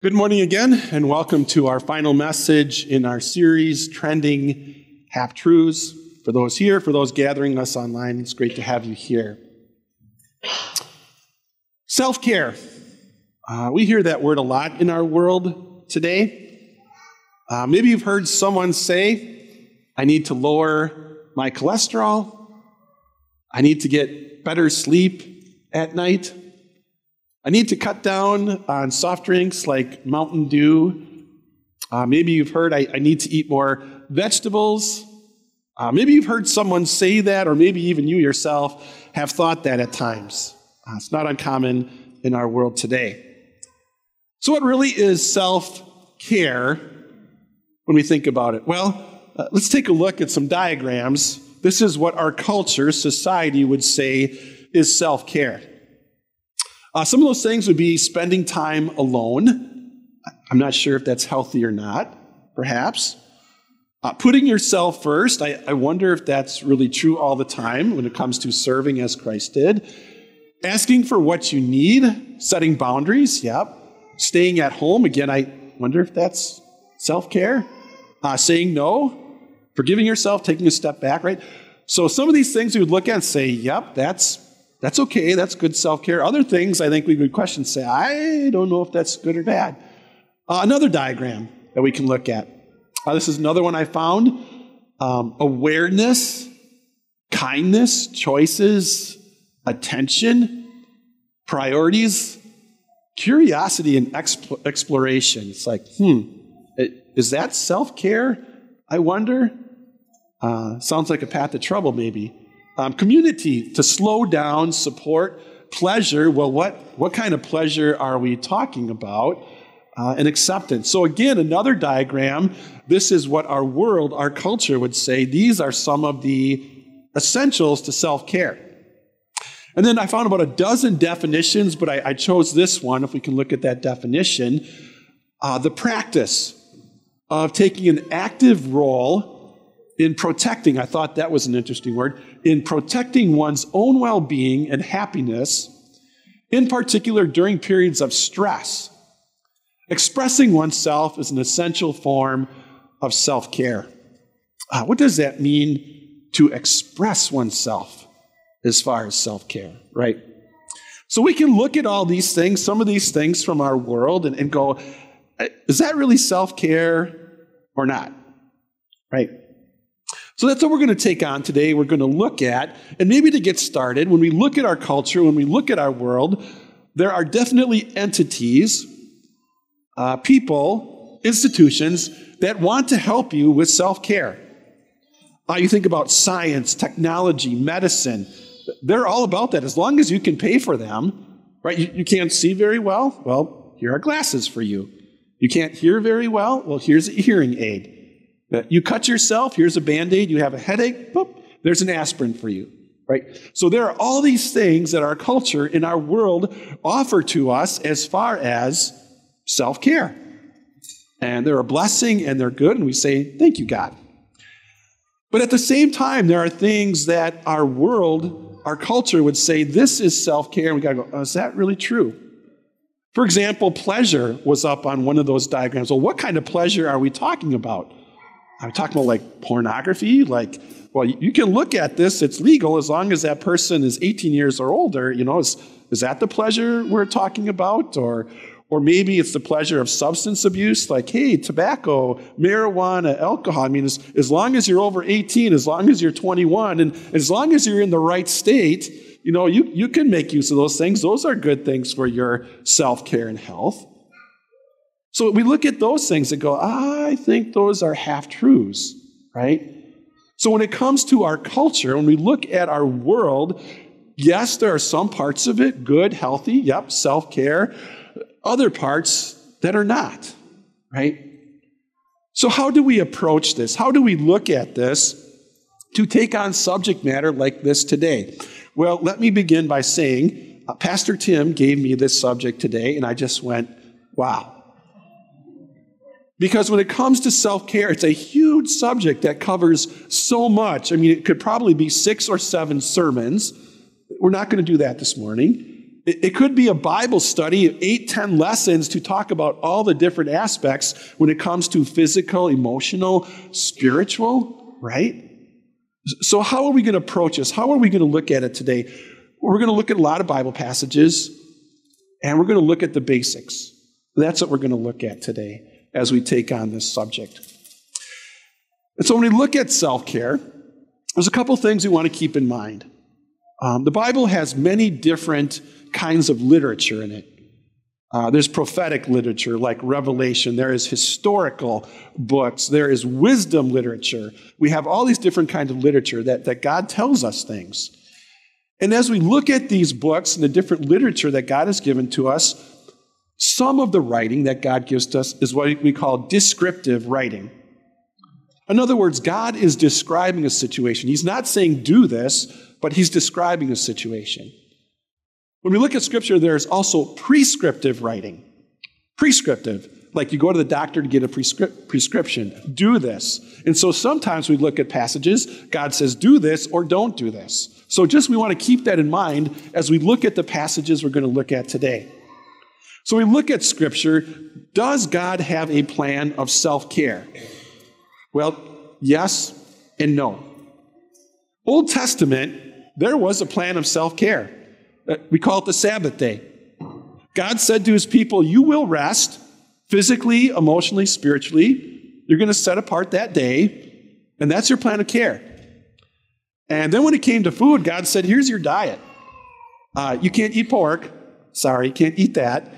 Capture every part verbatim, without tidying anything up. Good morning again, and welcome to our final message in our series, Trending Half-Truths. For those here, for those gathering us online, it's great to have you here. Self-care. Uh, we hear that word a lot in our world today. Uh, maybe you've heard someone say, I need to lower my cholesterol. I need to get better sleep at night. I need to cut down on soft drinks like Mountain Dew. Uh, maybe you've heard I, I need to eat more vegetables. Uh, maybe you've heard someone say that, or maybe even you yourself have thought that at times. Uh, it's not uncommon in our world today. So what really is self-care when we think about it? Well, uh, let's take a look at some diagrams. This is what our culture, society would say is self-care. Uh, some of those things would be spending time alone. I'm not sure if that's healthy or not, perhaps. Uh, putting yourself first. I, I wonder if that's really true all the time when it comes to serving as Christ did. Asking for what you need. Setting boundaries, yep. Staying at home. Again, I wonder if that's self-care. Uh, saying no. Forgiving yourself. Taking a step back, right? So some of these things we would look at and say, yep, that's That's okay, that's good self-care. Other things I think we would question, say, I don't know if that's good or bad. Uh, another diagram that we can look at. Uh, this is another one I found. Um, awareness, kindness, choices, attention, priorities, curiosity, and exp- exploration. It's like, hmm, is that self-care, I wonder? Uh, sounds like a path to trouble, maybe. Um, community, to slow down, support, pleasure. Well, what, what kind of pleasure are we talking about? Uh, and acceptance. So again, another diagram. This is what our world, our culture would say. These are some of the essentials to self-care. And then I found about a dozen definitions, but I, I chose this one, if we can look at that definition. Uh, the practice of taking an active role in protecting, I thought that was an interesting word, in protecting one's own well-being and happiness, in particular during periods of stress. Expressing oneself is an essential form of self-care. Uh, what does that mean to express oneself as far as self-care, right? So we can look at all these things, some of these things from our world, and, and go, is that really self-care or not, right? So that's what we're going to take on today. We're going to look at, and maybe to get started, when we look at our culture, when we look at our world, there are definitely entities, uh, people, institutions that want to help you with self-care. Uh, you think about science, technology, medicine. They're all about that. As long as you can pay for them, right? You, you can't see very well? Well, here are glasses for you. You can't hear very well? Well, here's a hearing aid. You cut yourself, here's a Band-Aid, you have a headache, boop, there's an aspirin for you, right? So there are all these things that our culture in our world offer to us as far as self-care. And they're a blessing and they're good, and we say, thank you, God. But at the same time, there are things that our world, our culture would say, this is self-care, and we gotta go, oh, is that really true? For example, pleasure was up on one of those diagrams. Well, what kind of pleasure are we talking about? I'm talking about like pornography, like, well, you can look at this, it's legal as long as that person is eighteen years or older, you know, is, is that the pleasure we're talking about? Or or maybe it's the pleasure of substance abuse, like, hey, tobacco, marijuana, alcohol. I mean, as, as long as you're over eighteen, as long as you're twenty-one, and as long as you're in the right state, you know, you, you can make use of those things. Those are good things for your self-care and health. So we look at those things and go, ah, I think those are half-truths, right? So when it comes to our culture, when we look at our world, yes, there are some parts of it, good, healthy, yep, self-care, other parts that are not, right? So how do we approach this? How do we look at this to take on subject matter like this today? Well, let me begin by saying, uh, Pastor Tim gave me this subject today, and I just went, wow. Because when it comes to self-care, it's a huge subject that covers so much. I mean, it could probably be six or seven sermons. We're not going to do that this morning. It could be a Bible study of eight, ten lessons to talk about all the different aspects when it comes to physical, emotional, spiritual, right? So how are we going to approach this? How are we going to look at it today? We're going to look at a lot of Bible passages, and we're going to look at the basics. That's what we're going to look at today as we take on this subject. And so when we look at self-care, there's a couple things we want to keep in mind. Um, the Bible has many different kinds of literature in it. Uh, there's prophetic literature like Revelation. There is historical books. There is wisdom literature. We have all these different kinds of literature that, that God tells us things. And as we look at these books and the different literature that God has given to us, some of the writing that God gives us is what we call descriptive writing. In other words, God is describing a situation. He's not saying do this, but he's describing a situation. When we look at Scripture, there's also prescriptive writing. Prescriptive, like you go to the doctor to get a prescri- prescription. Do this. And so sometimes we look at passages, God says do this or don't do this. So just we want to keep that in mind as we look at the passages we're going to look at today. So we look at Scripture, does God have a plan of self-care? Well, yes and no. Old Testament, there was a plan of self-care. We call it the Sabbath day. God said to his people, you will rest physically, emotionally, spiritually. You're going to set apart that day, and that's your plan of care. And then when it came to food, God said, here's your diet. Uh, you can't eat pork. Sorry, you can't eat that.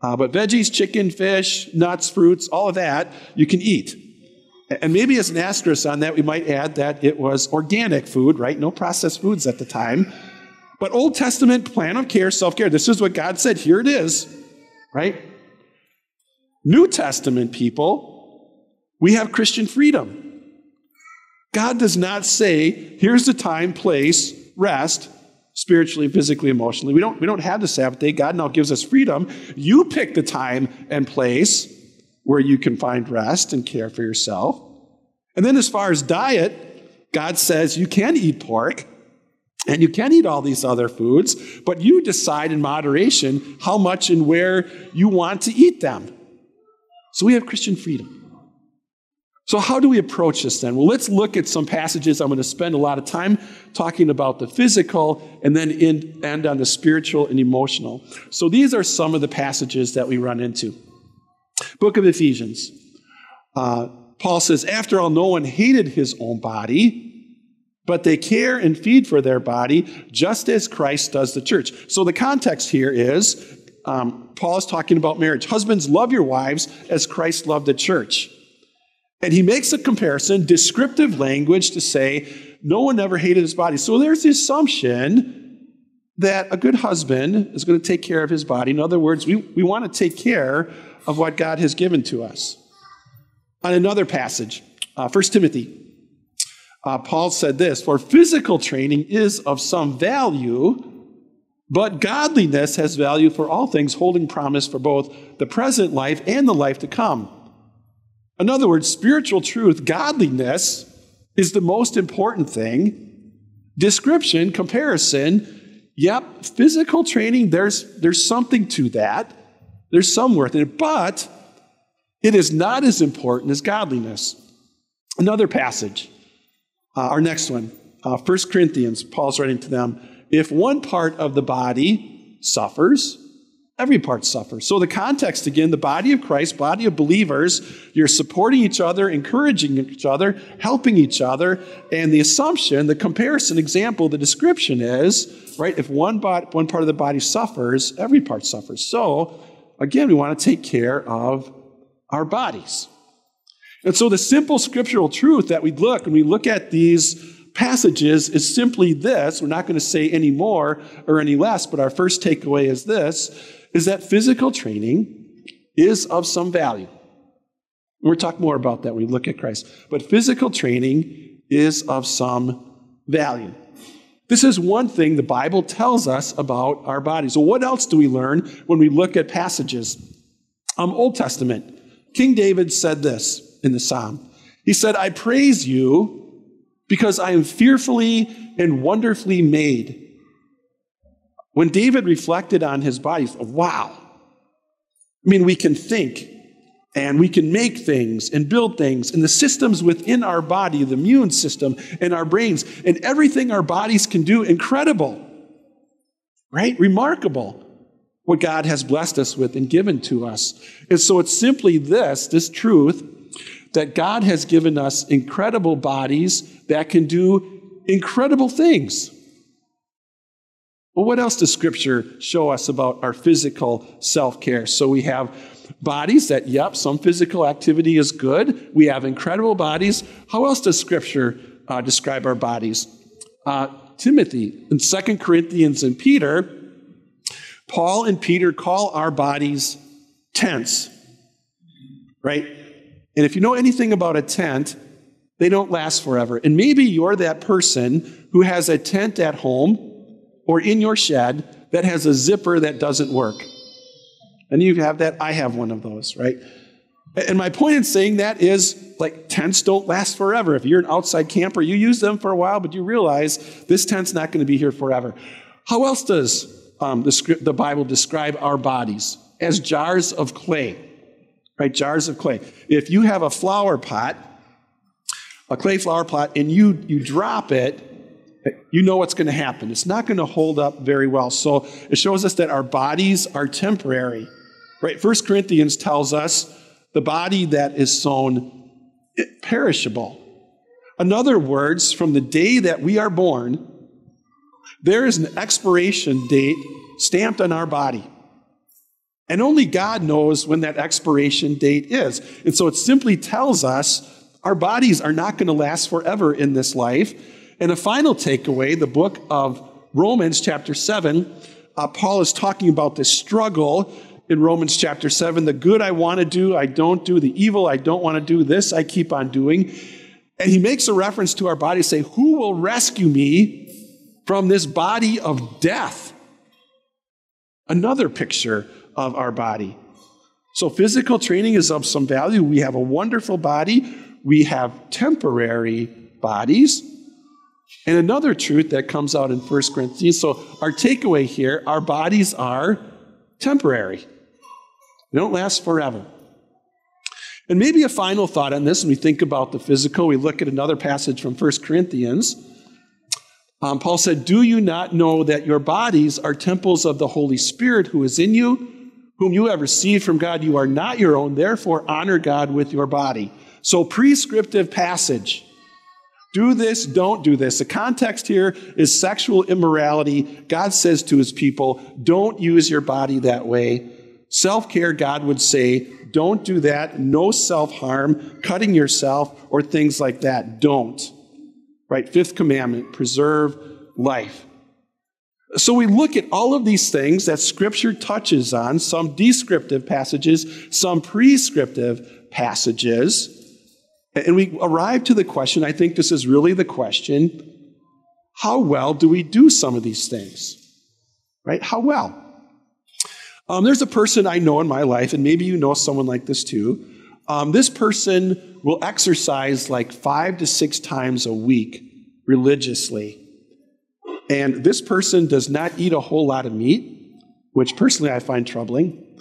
Uh, but veggies, chicken, fish, nuts, fruits, all of that, you can eat. And maybe as an asterisk on that, we might add that it was organic food, right? No processed foods at the time. But Old Testament plan of care, self-care, this is what God said. Here it is, right? New Testament people, we have Christian freedom. God does not say, here's the time, place, rest, spiritually, physically, emotionally. We don't, we don't have the Sabbath day. God now gives us freedom. You pick the time and place where you can find rest and care for yourself. And then as far as diet, God says you can eat pork and you can eat all these other foods, but you decide in moderation how much and where you want to eat them. So we have Christian freedom. So how do we approach this then? Well, let's look at some passages. I'm going to spend a lot of time talking about the physical and then in, end on the spiritual and emotional. So these are some of the passages that we run into. Book of Ephesians. Uh, Paul says, after all, no one hated his own body, but they care and feed for their body just as Christ does the church. So the context here is um, Paul is talking about marriage. Husbands, love your wives as Christ loved the church. And he makes a comparison, descriptive language, to say no one ever hated his body. So there's the assumption that a good husband is going to take care of his body. In other words, we, we want to take care of what God has given to us. On another passage, uh, First Timothy, uh, Paul said this, for physical training is of some value, but godliness has value for all things, holding promise for both the present life and the life to come. In other words, spiritual truth, godliness, is the most important thing. Description, comparison, yep, physical training, there's, there's something to that. There's some worth in it, but it is not as important as godliness. Another passage, uh, our next one, uh, First Corinthians, Paul's writing to them, if one part of the body suffers, every part suffers. So the context again, the body of Christ, body of believers, you're supporting each other, encouraging each other, helping each other, and the assumption, the comparison example, the description is, right, if one, bot, one part of the body suffers, every part suffers. So again, we want to take care of our bodies. And so the simple scriptural truth that we look, when we look at these passages, is simply this. We're not going to say any more or any less, but our first takeaway is this, is that physical training is of some value. And we'll talk more about that when we look at Christ. But physical training is of some value. This is one thing the Bible tells us about our bodies. So what else do we learn when we look at passages? Um, Old Testament. King David said this in the Psalm. He said, I praise you because I am fearfully and wonderfully made. When David reflected on his body, he thought, wow. I mean, we can think and we can make things and build things, and the systems within our body, the immune system and our brains and everything our bodies can do, incredible, right? Remarkable what God has blessed us with and given to us. And so it's simply this, this truth, that God has given us incredible bodies that can do incredible things. Well, what else does Scripture show us about our physical self-care? So we have bodies that, yep, some physical activity is good. We have incredible bodies. How else does Scripture uh, describe our bodies? Uh, Timothy, in Second Corinthians and Peter, Paul and Peter call our bodies tents, right? And if you know anything about a tent, they don't last forever. And maybe you're that person who has a tent at home or in your shed that has a zipper that doesn't work. And you have that, I have one of those, right? And my point in saying that is, like, tents don't last forever. If you're an outside camper, you use them for a while, but you realize this tent's not going to be here forever. How else does um, the, script, the Bible describe our bodies? As jars of clay, right? Jars of clay. If you have a flower pot, a clay flower pot, and you, you drop it, you know what's going to happen. It's not going to hold up very well. So it shows us that our bodies are temporary, right? First Corinthians tells us the body that is sown, it perishable. In other words, from the day that we are born, there is an expiration date stamped on our body. And only God knows when that expiration date is. And so it simply tells us our bodies are not going to last forever in this life. And a final takeaway, the book of Romans chapter seven, uh, Paul is talking about this struggle in Romans chapter seven. The good I want to do, I don't do. The evil I don't want to do, this I keep on doing. And he makes a reference to our body, say, who will rescue me from this body of death? Another picture of our body. So physical training is of some value. We have a wonderful body. We have temporary bodies. And another truth that comes out in First Corinthians, so our takeaway here, our bodies are temporary. They don't last forever. And maybe a final thought on this, when we think about the physical, we look at another passage from First Corinthians. Um, Paul said, do you not know that your bodies are temples of the Holy Spirit who is in you, whom you have received from God? You are not your own, therefore honor God with your body. So prescriptive passage. Do this, don't do this. The context here is sexual immorality. God says to his people, don't use your body that way. Self-care, God would say, don't do that. No self-harm, cutting yourself, or things like that. Don't. Right? Fifth commandment, preserve life. So we look at all of these things that Scripture touches on, some descriptive passages, some prescriptive passages. And we arrive to the question, I think this is really the question, how well do we do some of these things? Right? How well? Um, there's a person I know in my life, and maybe you know someone like this too. Um, this person will exercise like five to six times a week religiously. And this person does not eat a whole lot of meat, which personally I find troubling.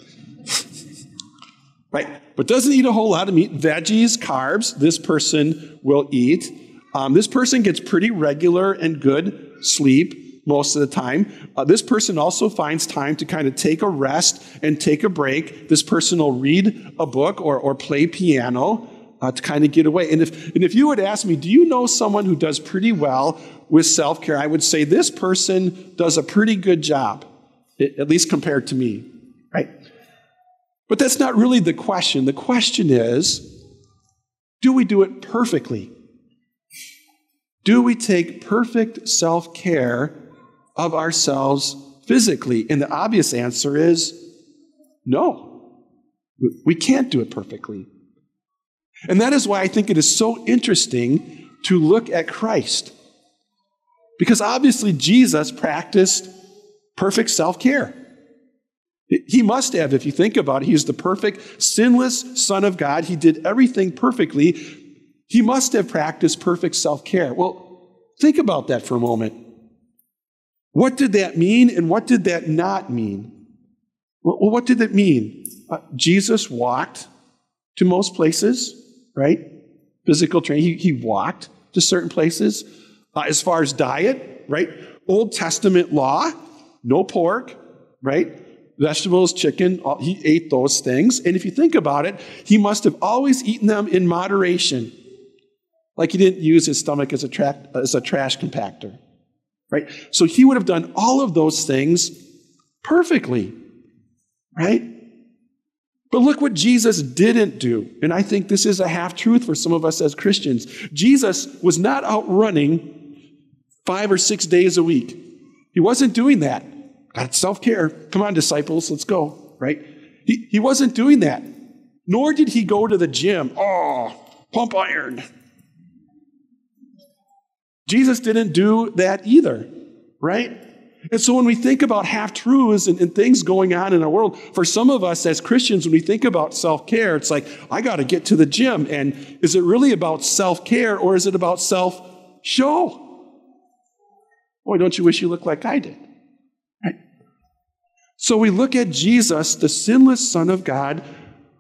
Right? But doesn't eat a whole lot of meat. Veggies, carbs, this person will eat. Um, this person gets pretty regular and good sleep most of the time. Uh, this person also finds time to kind of take a rest and take a break. This person will read a book or, or play piano uh, to kind of get away. And if, and if you would ask me, do you know someone who does pretty well with self-care? I would say this person does a pretty good job, at least compared to me, right? But that's not really the question. The question is, do we do it perfectly? Do we take perfect self-care of ourselves physically? And the obvious answer is no. We can't do it perfectly. And that is why I think it is so interesting to look at Christ. Because obviously Jesus practiced perfect self-care. He must have, if you think about it. He's the perfect, sinless Son of God. He did everything perfectly. He must have practiced perfect self-care. Well, think about that for a moment. What did that mean, and what did that not mean? Well, what did it mean? Uh, Jesus walked to most places, right? Physical training, he, he walked to certain places. Uh, as far as diet, right? Old Testament law, no pork, right? Vegetables, chicken, all, he ate those things. And if you think about it, he must have always eaten them in moderation. Like he didn't use his stomach as a, tra- as a trash compactor, right? So he would have done all of those things perfectly, right? But look what Jesus didn't do. And I think this is a half-truth for some of us as Christians. Jesus was not out running five or six days a week. He wasn't doing that. That's self-care. Come on, disciples, let's go, right? He, he wasn't doing that. Nor did he go to the gym. Oh, pump iron. Jesus didn't do that either, right? And so when we think about half-truths and, and things going on in our world, for some of us as Christians, when we think about self-care, it's like, I got to get to the gym. And is it really about self-care, or is it about self-show? Boy, don't you wish you looked like I did, right? So we look at Jesus, the sinless Son of God,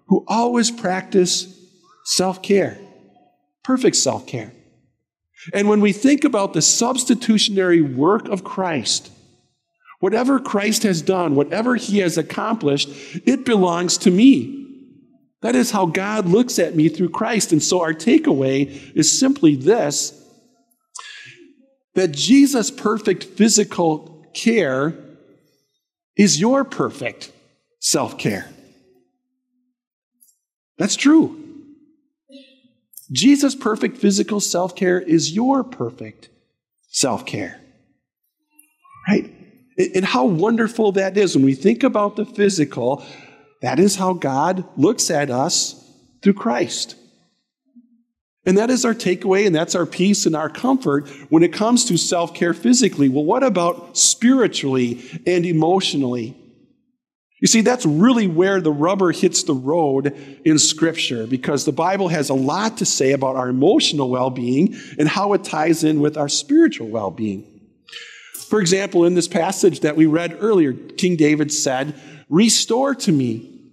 who always practiced self-care, perfect self-care. And when we think about the substitutionary work of Christ, whatever Christ has done, whatever he has accomplished, it belongs to me. That is how God looks at me through Christ. And so our takeaway is simply this, that Jesus' perfect physical care is your perfect self-care. That's true. Jesus' perfect physical self-care is your perfect self-care, right? And how wonderful that is. When we think about the physical, that is how God looks at us through Christ. And that is our takeaway, and that's our peace and our comfort when it comes to self-care physically. Well, what about spiritually and emotionally? You see, that's really where the rubber hits the road in Scripture, because the Bible has a lot to say about our emotional well-being and how it ties in with our spiritual well-being. For example, in this passage that we read earlier, King David said, "Restore to me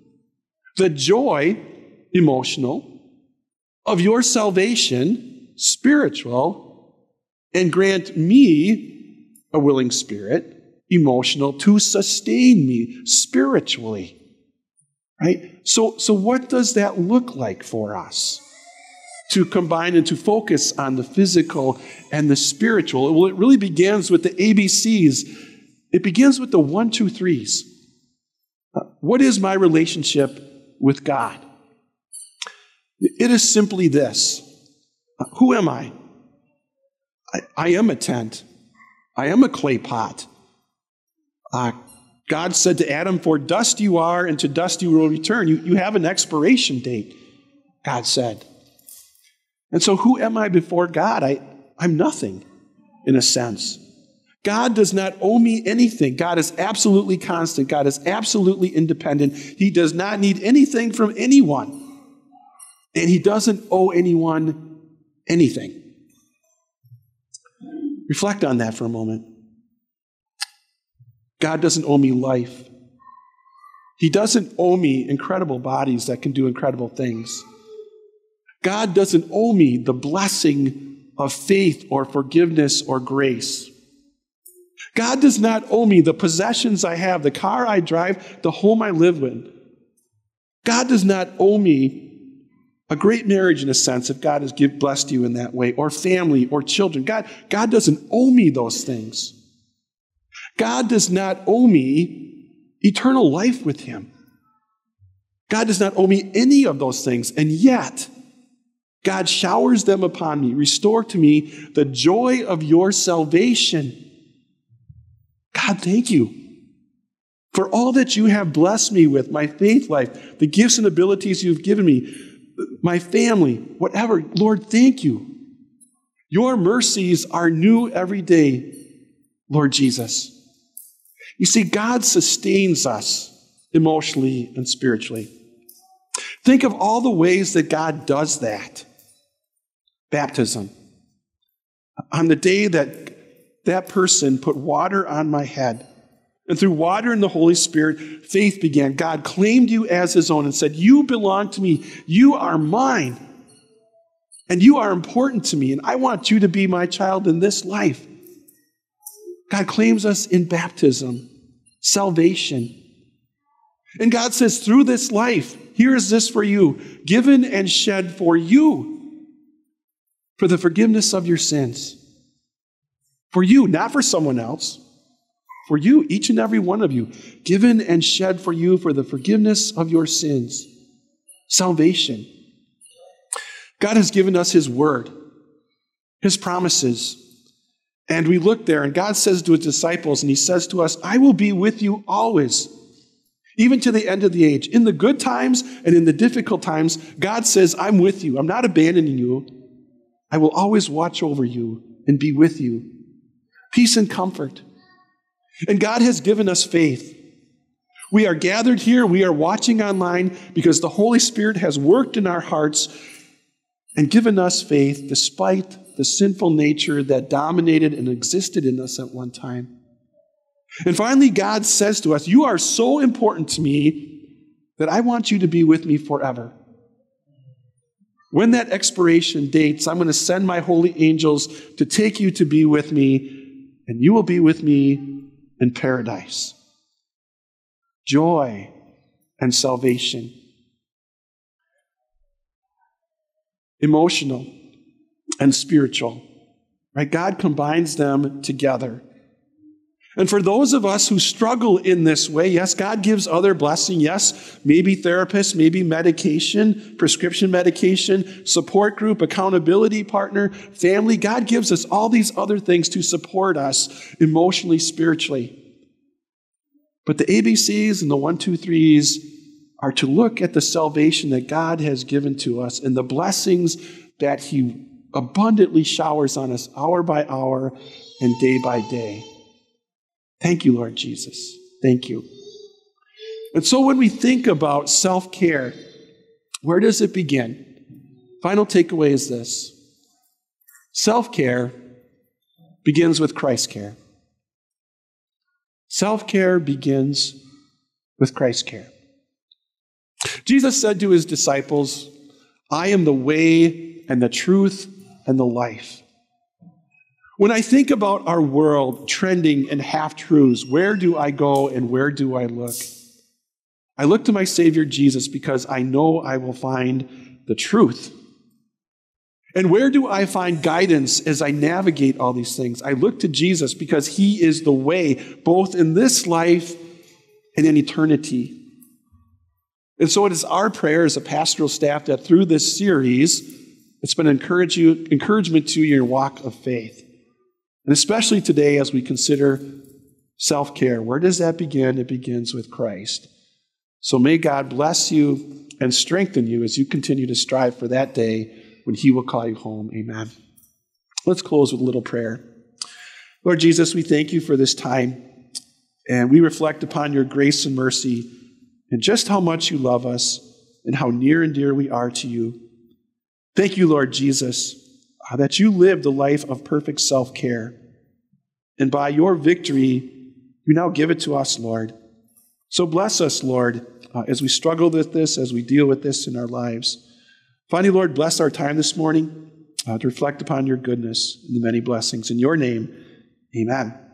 the joy," emotional, "of your salvation," spiritual, "and grant me a willing spirit," emotional, "to sustain me," spiritually. Right? So, so what does that look like for us? To combine and to focus on the physical and the spiritual. Well, it really begins with the A B Cs. It begins with the one, two, threes. What is my relationship with God? It is simply this. Who am I? I, I am a tent. I am a clay pot. Uh, God said to Adam, "For dust you are, and to dust you will return." You, you have an expiration date, God said. And so who am I before God? I, I'm nothing, in a sense. God does not owe me anything. God is absolutely constant. God is absolutely independent. He does not need anything from anyone. And he doesn't owe anyone anything. Reflect on that for a moment. God doesn't owe me life. He doesn't owe me incredible bodies that can do incredible things. God doesn't owe me the blessing of faith or forgiveness or grace. God does not owe me the possessions I have, the car I drive, the home I live in. God does not owe me a great marriage, in a sense, if God has blessed you in that way, or family or children. God, God doesn't owe me those things. God does not owe me eternal life with him. God does not owe me any of those things, and yet God showers them upon me. "Restore to me the joy of your salvation." God, thank you for all that you have blessed me with, my faith life, the gifts and abilities you've given me, my family, whatever. Lord, thank you. Your mercies are new every day, Lord Jesus. You see, God sustains us emotionally and spiritually. Think of all the ways that God does that. Baptism. On the day that, that person put water on my head. And through water and the Holy Spirit, faith began. God claimed you as his own and said, you belong to me. You are mine. And you are important to me. And I want you to be my child in this life. God claims us in baptism, salvation. And God says, through this life, here is this for you, given and shed for you, for the forgiveness of your sins. For you, not for someone else. For you, each and every one of you, given and shed for you for the forgiveness of your sins. Salvation. God has given us his word, his promises. And we look there, and God says to his disciples, and he says to us, I will be with you always, even to the end of the age. In the good times and in the difficult times, God says, I'm with you. I'm not abandoning you. I will always watch over you and be with you. Peace and comfort. And God has given us faith. We are gathered here. We are watching online because the Holy Spirit has worked in our hearts and given us faith despite the sinful nature that dominated and existed in us at one time. And finally, God says to us, you are so important to me that I want you to be with me forever. When that expiration dates, I'm going to send my holy angels to take you to be with me, and you will be with me in paradise. Joy and salvation. Emotional and spiritual, right? God combines them together. And for those of us who struggle in this way, yes, God gives other blessing. Yes, maybe therapists, maybe medication, prescription medication, support group, accountability partner, family. God gives us all these other things to support us emotionally, spiritually. But the A B Cs and the one, two, threes are to look at the salvation that God has given to us and the blessings that he abundantly showers on us hour by hour and day by day. Thank you, Lord Jesus. Thank you. And so when we think about self-care, where does it begin? Final takeaway is this. Self-care begins with Christ care. Self-care begins with Christ care. Jesus said to his disciples, I am the way and the truth and the life. When I think about our world trending and half-truths, where do I go and where do I look? I look to my Savior Jesus because I know I will find the truth. And where do I find guidance as I navigate all these things? I look to Jesus because he is the way, both in this life and in eternity. And so it is our prayer as a pastoral staff that through this series, it's been encourage you, encouragement to your walk of faith. And especially today as we consider self-care, where does that begin? It begins with Christ. So may God bless you and strengthen you as you continue to strive for that day when he will call you home. Amen. Let's close with a little prayer. Lord Jesus, we thank you for this time, and we reflect upon your grace and mercy and just how much you love us and how near and dear we are to you. Thank you, Lord Jesus, that you lived the life of perfect self-care. And by your victory, you now give it to us, Lord. So bless us, Lord, uh, as we struggle with this, as we deal with this in our lives. Finally, Lord, bless our time this morning uh, to reflect upon your goodness and the many blessings. In your name, amen.